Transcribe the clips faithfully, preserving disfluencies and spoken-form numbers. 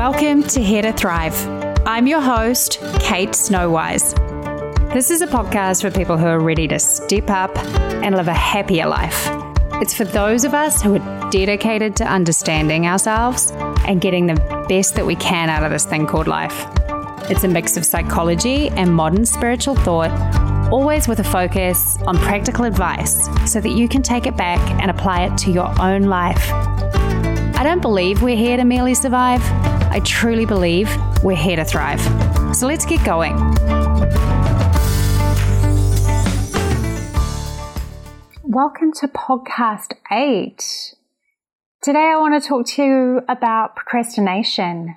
Welcome to Here to Thrive. I'm your host, Kate Snowwise. This is a podcast for people who are ready to step up and live a happier life. It's for those of us who are dedicated to understanding ourselves and getting the best that we can out of this thing called life. It's a mix of psychology and modern spiritual thought, always with a focus on practical advice so that you can take it back and apply it to your own life. I don't believe we're here to merely survive. I truly believe we're here to thrive. So let's get going. Welcome to podcast eight. Today I want to talk to you about procrastination.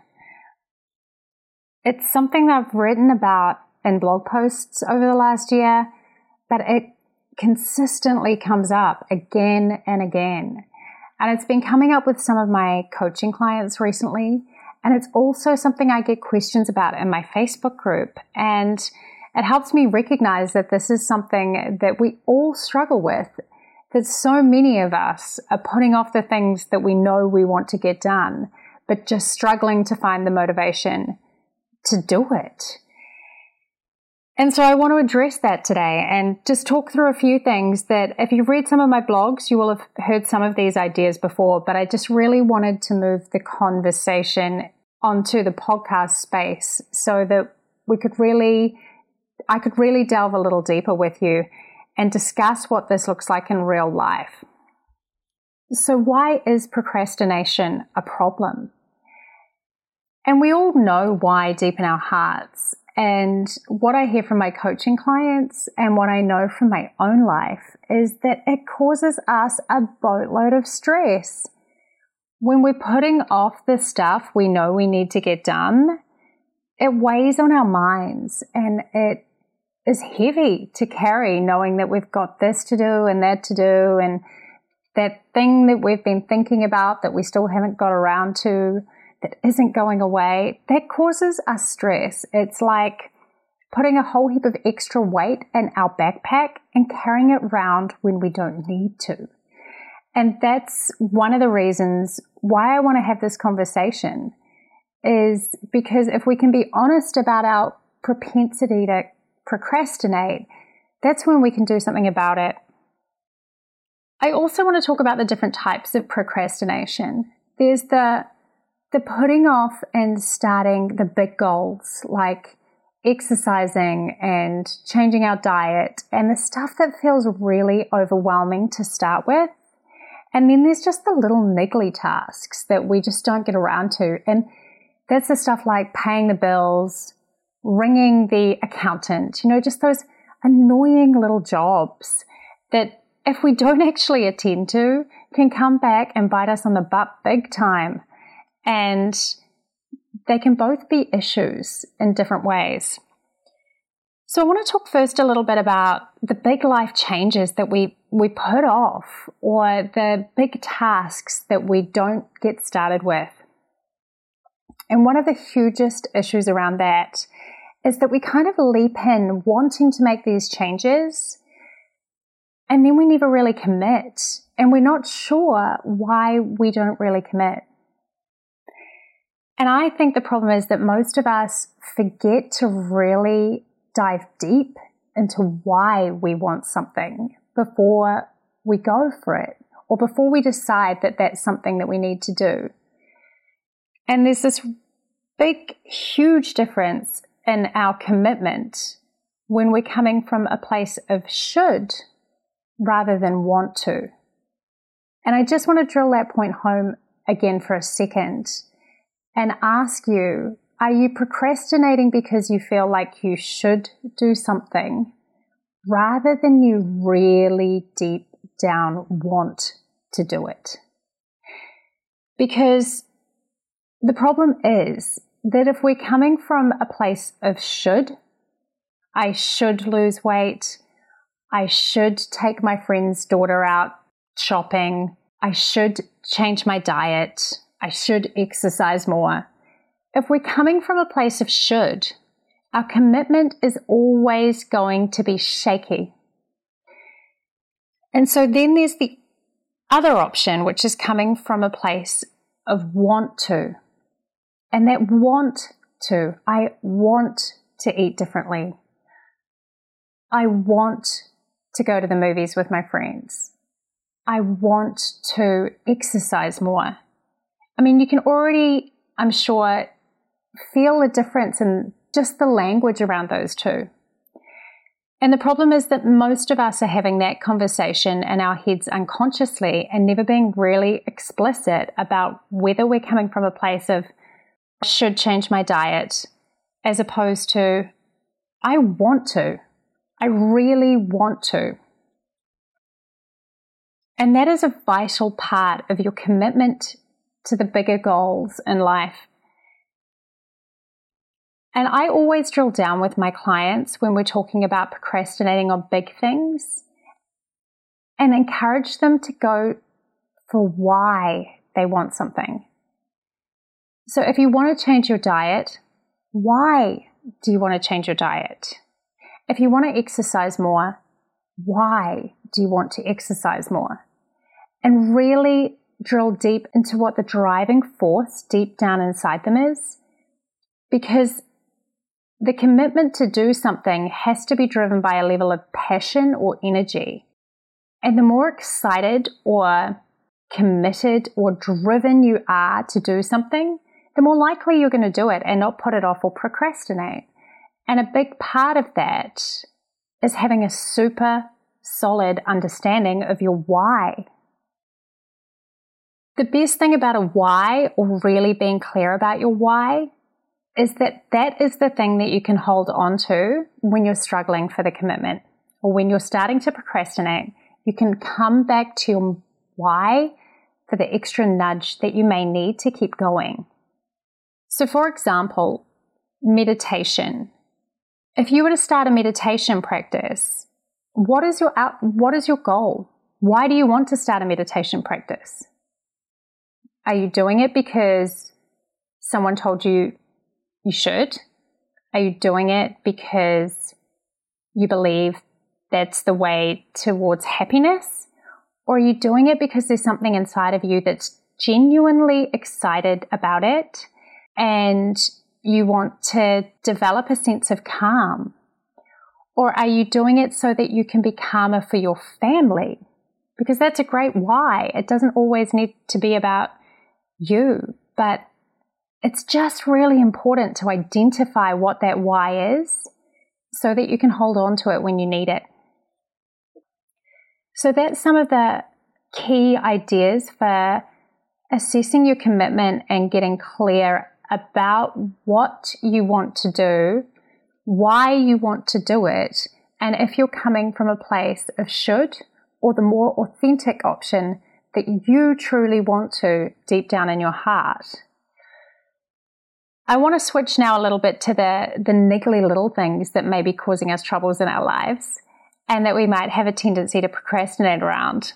It's something that I've written about in blog posts over the last year, but it consistently comes up again and again. And it's been coming up with some of my coaching clients recently. And it's also something I get questions about in my Facebook group. And it helps me recognize that this is something that we all struggle with, that so many of us are putting off the things that we know we want to get done, but just struggling to find the motivation to do it. And so I want to address that today and just talk through a few things that if you've read some of my blogs, you will have heard some of these ideas before, but I just really wanted to move the conversation onto the podcast space so that we could really, I could really delve a little deeper with you and discuss what this looks like in real life. So why is procrastination a problem? And we all know why deep in our hearts. And what I hear from my coaching clients and what I know from my own life is that it causes us a boatload of stress. When we're putting off the stuff we know we need to get done, it weighs on our minds and it is heavy to carry, knowing that we've got this to do and that to do and that thing that we've been thinking about that we still haven't got around to, that isn't going away. That causes us stress. It's like putting a whole heap of extra weight in our backpack and carrying it around when we don't need to. And that's one of the reasons why I want to have this conversation, is because if we can be honest about our propensity to procrastinate, that's when we can do something about it. I also want to talk about the different types of procrastination. There's the The putting off and starting the big goals like exercising and changing our diet and the stuff that feels really overwhelming to start with. And then there's just the little niggly tasks that we just don't get around to. And that's the stuff like paying the bills, ringing the accountant, you know, just those annoying little jobs that if we don't actually attend to can come back and bite us on the butt big time. And they can both be issues in different ways. So I want to talk first a little bit about the big life changes that we, we put off, or the big tasks that we don't get started with. And one of the hugest issues around that is that we kind of leap in wanting to make these changes, and then we never really commit, and we're not sure why we don't really commit. And I think the problem is that most of us forget to really dive deep into why we want something before we go for it, or before we decide that that's something that we need to do. And there's this big, huge difference in our commitment when we're coming from a place of should rather than want to. And I just want to drill that point home again for a second. And ask you, are you procrastinating because you feel like you should do something rather than you really deep down want to do it? Because the problem is that if we're coming from a place of should, I should lose weight, I should take my friend's daughter out shopping, I should change my diet, I should exercise more. If we're coming from a place of should, our commitment is always going to be shaky. And so then there's the other option, which is coming from a place of want to. and that want to. I want to eat differently. I want to go to the movies with my friends. I want to exercise more. I mean, you can already, I'm sure, feel a difference in just the language around those two. And the problem is that most of us are having that conversation in our heads unconsciously and never being really explicit about whether we're coming from a place of, I should change my diet, as opposed to, I want to. I really want to. And that is a vital part of your commitment to the bigger goals in life. And I always drill down with my clients when we're talking about procrastinating on big things and encourage them to go for why they want something. So if you want to change your diet, why do you want to change your diet? If you want to exercise more, why do you want to exercise more? And really drill deep into what the driving force deep down inside them is, because the commitment to do something has to be driven by a level of passion or energy. And the more excited or committed or driven you are to do something, the more likely you're going to do it and not put it off or procrastinate. And a big part of that is having a super solid understanding of your why. The best thing about a why, or really being clear about your why, is that that is the thing that you can hold on to when you're struggling for the commitment, or when you're starting to procrastinate. You can come back to your why for the extra nudge that you may need to keep going. So for example, meditation. If you were to start a meditation practice, what is your out, what is your goal? Why do you want to start a meditation practice? Are you doing it because someone told you you should? Are you doing it because you believe that's the way towards happiness? Or are you doing it because there's something inside of you that's genuinely excited about it and you want to develop a sense of calm? Or are you doing it so that you can be calmer for your family? Because that's a great why. It doesn't always need to be about you, but it's just really important to identify what that why is so that you can hold on to it when you need it. So that's some of the key ideas for assessing your commitment and getting clear about what you want to do, why you want to do it, and if you're coming from a place of should or the more authentic option that you truly want to deep down in your heart. I want to switch now a little bit to the, the niggly little things that may be causing us troubles in our lives and that we might have a tendency to procrastinate around,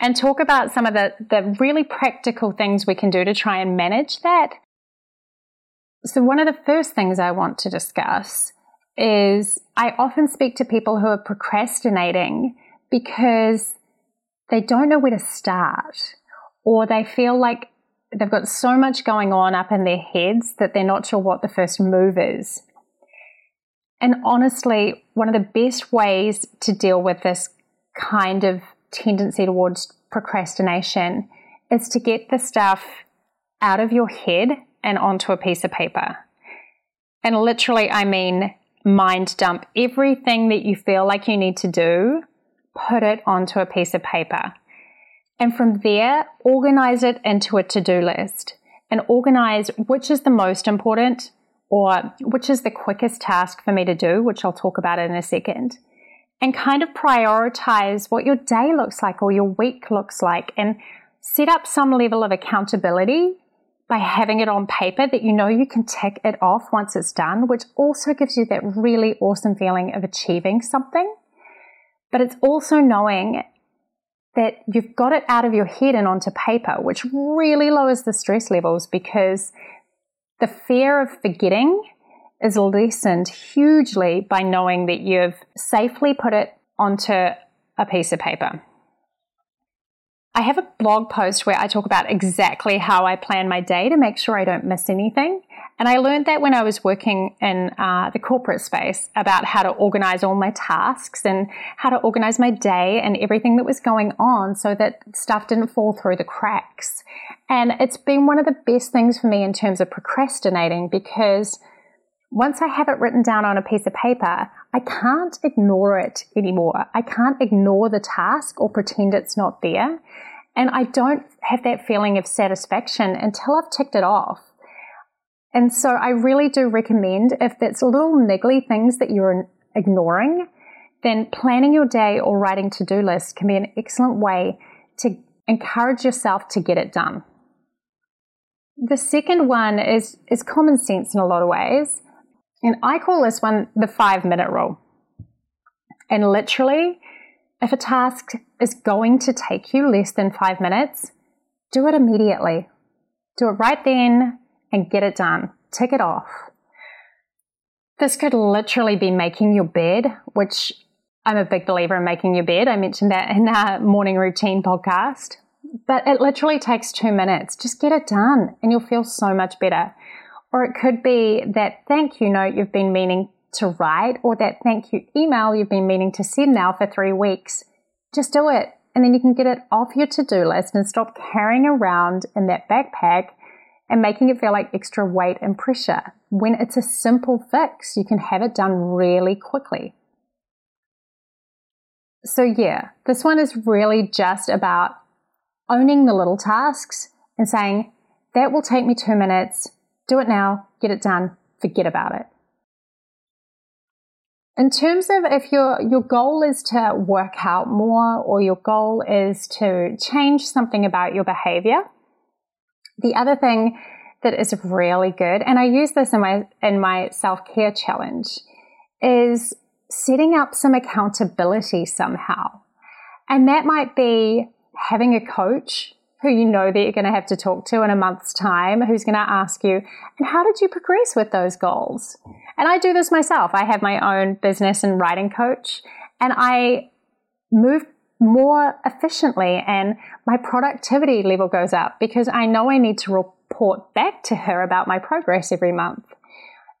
and talk about some of the, the really practical things we can do to try and manage that. So one of the first things I want to discuss is I often speak to people who are procrastinating because they don't know where to start, or they feel like they've got so much going on up in their heads that they're not sure what the first move is. And honestly, one of the best ways to deal with this kind of tendency towards procrastination is to get the stuff out of your head and onto a piece of paper. And literally, I mean, mind dump everything that you feel like you need to do, put it onto a piece of paper. And from there, organize it into a to-do list, and organize which is the most important, or which is the quickest task for me to do, which I'll talk about in a second, and kind of prioritize what your day looks like or your week looks like, and set up some level of accountability by having it on paper that you know you can tick it off once it's done, which also gives you that really awesome feeling of achieving something. But it's also knowing that you've got it out of your head and onto paper, which really lowers the stress levels, because the fear of forgetting is lessened hugely by knowing that you've safely put it onto a piece of paper. I have a blog post where I talk about exactly how I plan my day to make sure I don't miss anything. And I learned that when I was working in uh, the corporate space about how to organize all my tasks and how to organize my day and everything that was going on so that stuff didn't fall through the cracks. And it's been one of the best things for me in terms of procrastinating, because once I have it written down on a piece of paper, I can't ignore it anymore. I can't ignore the task or pretend it's not there. And I don't have that feeling of satisfaction until I've ticked it off. And so I really do recommend, if that's little niggly things that you're ignoring, then planning your day or writing to-do lists can be an excellent way to encourage yourself to get it done. The second one is, is common sense in a lot of ways. And I call this one the five-minute rule. And literally, if a task is going to take you less than five minutes, do it immediately. Do it right then. And get it done. Tick it off. This could literally be making your bed, which I'm a big believer in making your bed. I mentioned that in our morning routine podcast. But it literally takes two minutes. Just get it done and you'll feel so much better. Or it could be that thank you note you've been meaning to write, or that thank you email you've been meaning to send now for three weeks. Just do it. And then you can get it off your to-do list and stop carrying around in that backpack and making it feel like extra weight and pressure. When it's a simple fix, you can have it done really quickly. So yeah, this one is really just about owning the little tasks and saying, that will take me two minutes, do it now, get it done, forget about it. In terms of if your, your goal is to work out more, or your goal is to change something about your behavior, the other thing that is really good, and I use this in my in my self-care challenge, is setting up some accountability somehow. And that might be having a coach who you know that you're going to have to talk to in a month's time, who's going to ask you, and how did you progress with those goals? And I do this myself. I have my own business and writing coach, and I move more efficiently and my productivity level goes up because I know I need to report back to her about my progress every month.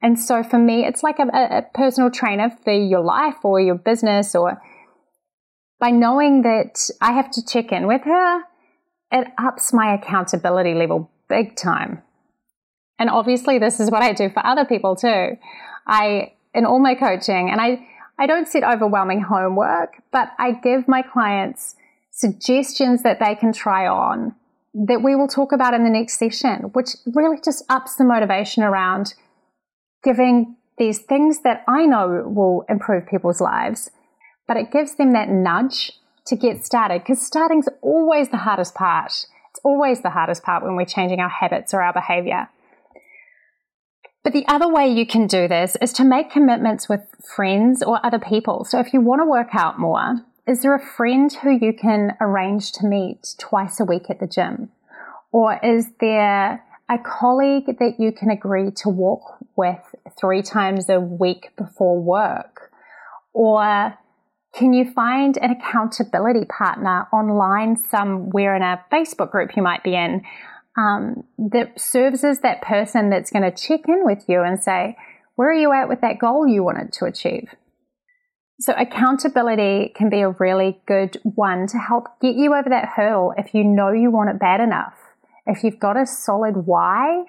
And so for me, it's like a, a personal trainer for your life or your business, or by knowing that I have to check in with her, it ups my accountability level big time. And obviously this is what I do for other people too. I, in all my coaching, and I I don't set overwhelming homework, but I give my clients suggestions that they can try on that we will talk about in the next session, which really just ups the motivation around giving these things that I know will improve people's lives. But it gives them that nudge to get started, because starting's always the hardest part. It's always the hardest part when we're changing our habits or our behavior. But the other way you can do this is to make commitments with friends or other people. So if you want to work out more, is there a friend who you can arrange to meet twice a week at the gym? Or is there a colleague that you can agree to walk with three times a week before work? Or can you find an accountability partner online somewhere in a Facebook group you might be in? Um, that serves as that person that's going to check in with you and say, where are you at with that goal you wanted to achieve? So accountability can be a really good one to help get you over that hurdle if you know you want it bad enough. If you've got a solid why,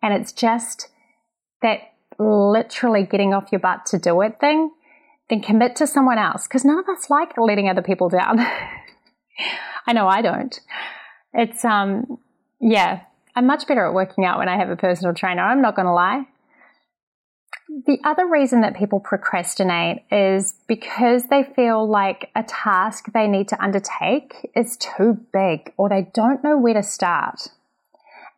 and it's just that literally getting off your butt to do it thing, then commit to someone else, because none of us like letting other people down. I know I don't. It's, um, Yeah, I'm much better at working out when I have a personal trainer, I'm not going to lie. The other reason that people procrastinate is because they feel like a task they need to undertake is too big, or they don't know where to start.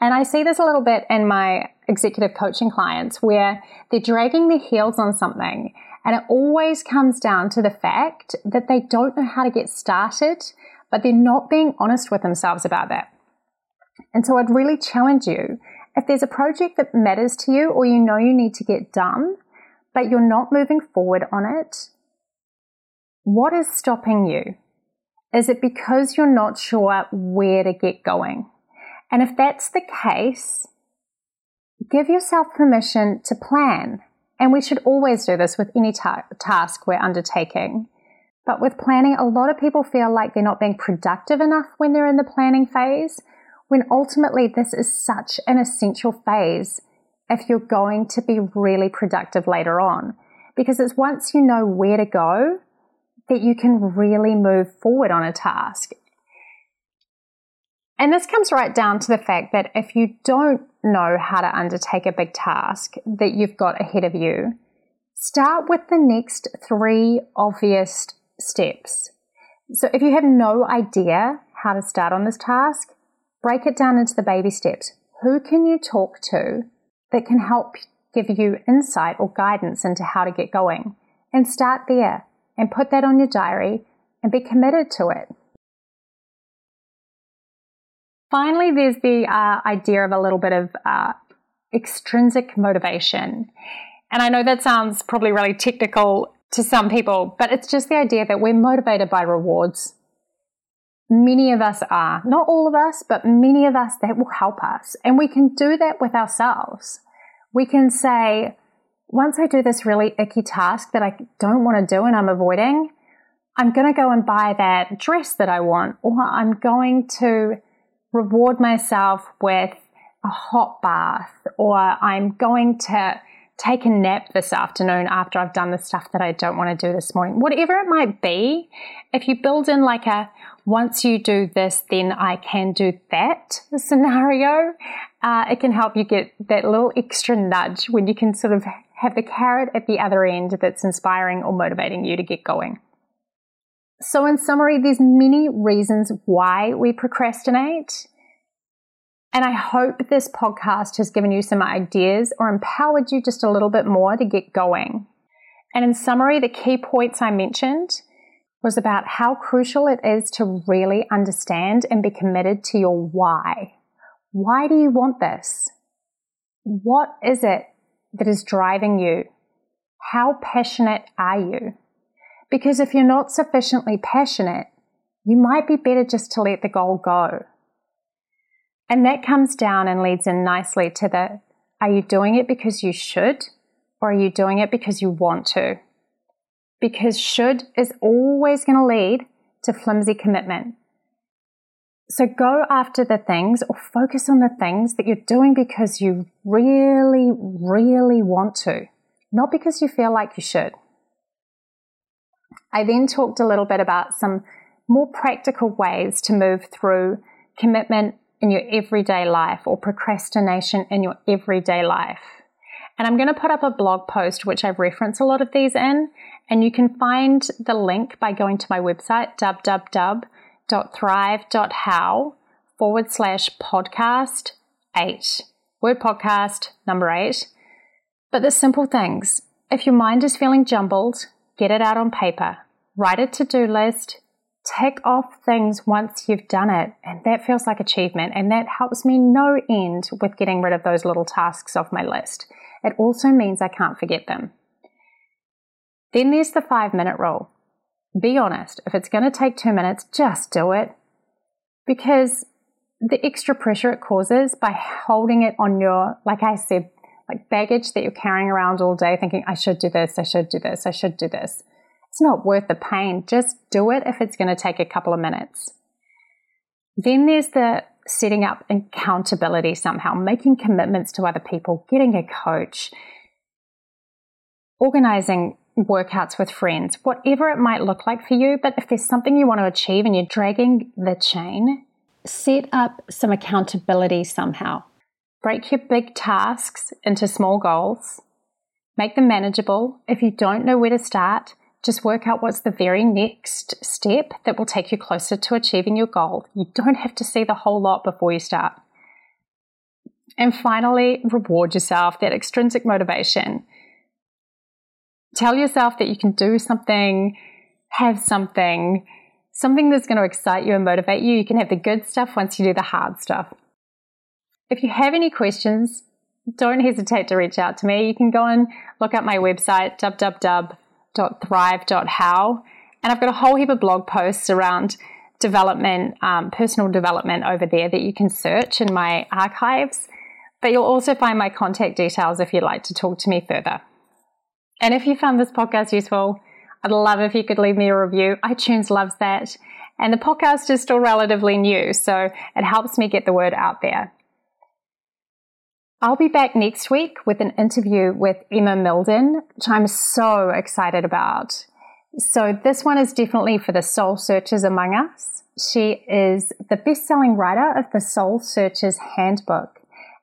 And I see this a little bit in my executive coaching clients, where they're dragging their heels on something, and it always comes down to the fact that they don't know how to get started, but they're not being honest with themselves about that. And so I'd really challenge you, if there's a project that matters to you, or you know you need to get done, but you're not moving forward on it, what is stopping you? Is it because you're not sure where to get going? And if that's the case, Give yourself permission to plan. And we should always do this with any ta- task we're undertaking. But with planning, a lot of people feel like they're not being productive enough when they're in the planning phase, when ultimately this is such an essential phase if you're going to be really productive later on. Because it's once you know where to go that you can really move forward on a task. And this comes right down to the fact that if you don't know how to undertake a big task that you've got ahead of you, start with the next three obvious steps. So if you have no idea how to start on this task, break it down into the baby steps. Who can you talk to that can help give you insight or guidance into how to get going? And start there and put that on your diary and be committed to it. Finally, there's the uh, idea of a little bit of uh, extrinsic motivation. And I know that sounds probably really technical to some people, but it's just the idea that we're motivated by rewards. Many of us are. Not all of us, but many of us, that will help us. And we can do that with ourselves. We can say, once I do this really icky task that I don't want to do and I'm avoiding, I'm going to go and buy that dress that I want, or I'm going to reward myself with a hot bath, or I'm going to take a nap this afternoon after I've done the stuff that I don't want to do this morning. Whatever it might be, if you build in like a once you do this, then I can do that scenario, uh, it can help you get that little extra nudge when you can sort of have the carrot at the other end that's inspiring or motivating you to get going. So in summary, there's many reasons why we procrastinate. And I hope this podcast has given you some ideas or empowered you just a little bit more to get going. And in summary, the key points I mentioned was about how crucial it is to really understand and be committed to your why. Why do you want this? What is it that is driving you? How passionate are you? Because if you're not sufficiently passionate, you might be better just to let the goal go. And that comes down and leads in nicely to the, are you doing it because you should, or are you doing it because you want to? Because should is always going to lead to flimsy commitment. So go after the things or focus on the things that you're doing because you really, really want to, not because you feel like you should. I then talked a little bit about some more practical ways to move through commitment in your everyday life or procrastination in your everyday life. And I'm going to put up a blog post which I reference a lot of these in, and you can find the link by going to my website www.thrive.how forward slash podcast eight. Word podcast number eight. But the simple things. If your mind is feeling jumbled, get it out on paper, write a to-do list, tick off things once you've done it, and that feels like achievement, and that helps me no end with getting rid of those little tasks off my list. It also means I can't forget them. Then there's the five-minute rule. Be honest, if it's going to take two minutes, just do it, because the extra pressure it causes by holding it on your, like I said, like baggage that you're carrying around all day thinking, I should do this, I should do this, I should do this. It's not worth the pain. Just do it if it's going to take a couple of minutes. Then there's the setting up accountability somehow, making commitments to other people, getting a coach, organizing workouts with friends, whatever it might look like for you. But if there's something you want to achieve and you're dragging the chain, set up some accountability somehow. Break your big tasks into small goals. Make them manageable. If you don't know where to start, just work out what's the very next step that will take you closer to achieving your goal. You don't have to see the whole lot before you start. And finally, reward yourself, that extrinsic motivation. Tell yourself that you can do something, have something, something that's going to excite you and motivate you. You can have the good stuff once you do the hard stuff. If you have any questions, don't hesitate to reach out to me. You can go and look up my website, www dot thrive dot how. And I've got a whole heap of blog posts around development, um, personal development over there that you can search in my archives. but you'll also find my contact details if you'd like to talk to me further. And if you found this podcast useful, I'd love if you could leave me a review. iTunes loves that. And the podcast is still relatively new, so it helps me get the word out there. I'll be back next week with an interview with Emma Milden, which I'm so excited about. So this one is definitely for the Soul Searchers among us. She is the best-selling writer of the Soul Searchers Handbook,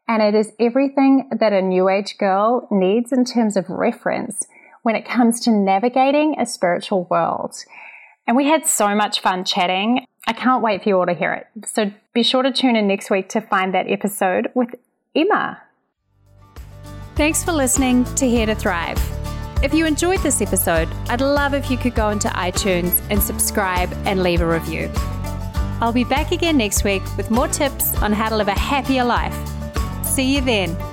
and it is everything that a New Age girl needs in terms of reference when it comes to navigating a spiritual world. And we had so much fun chatting. I can't wait for you all to hear it. So be sure to tune in next week to find that episode with Emma. Thanks for listening to Here to Thrive. If you enjoyed this episode, I'd love if you could go into iTunes and subscribe and leave a review. I'll be back again next week with more tips on how to live a happier life. See you then.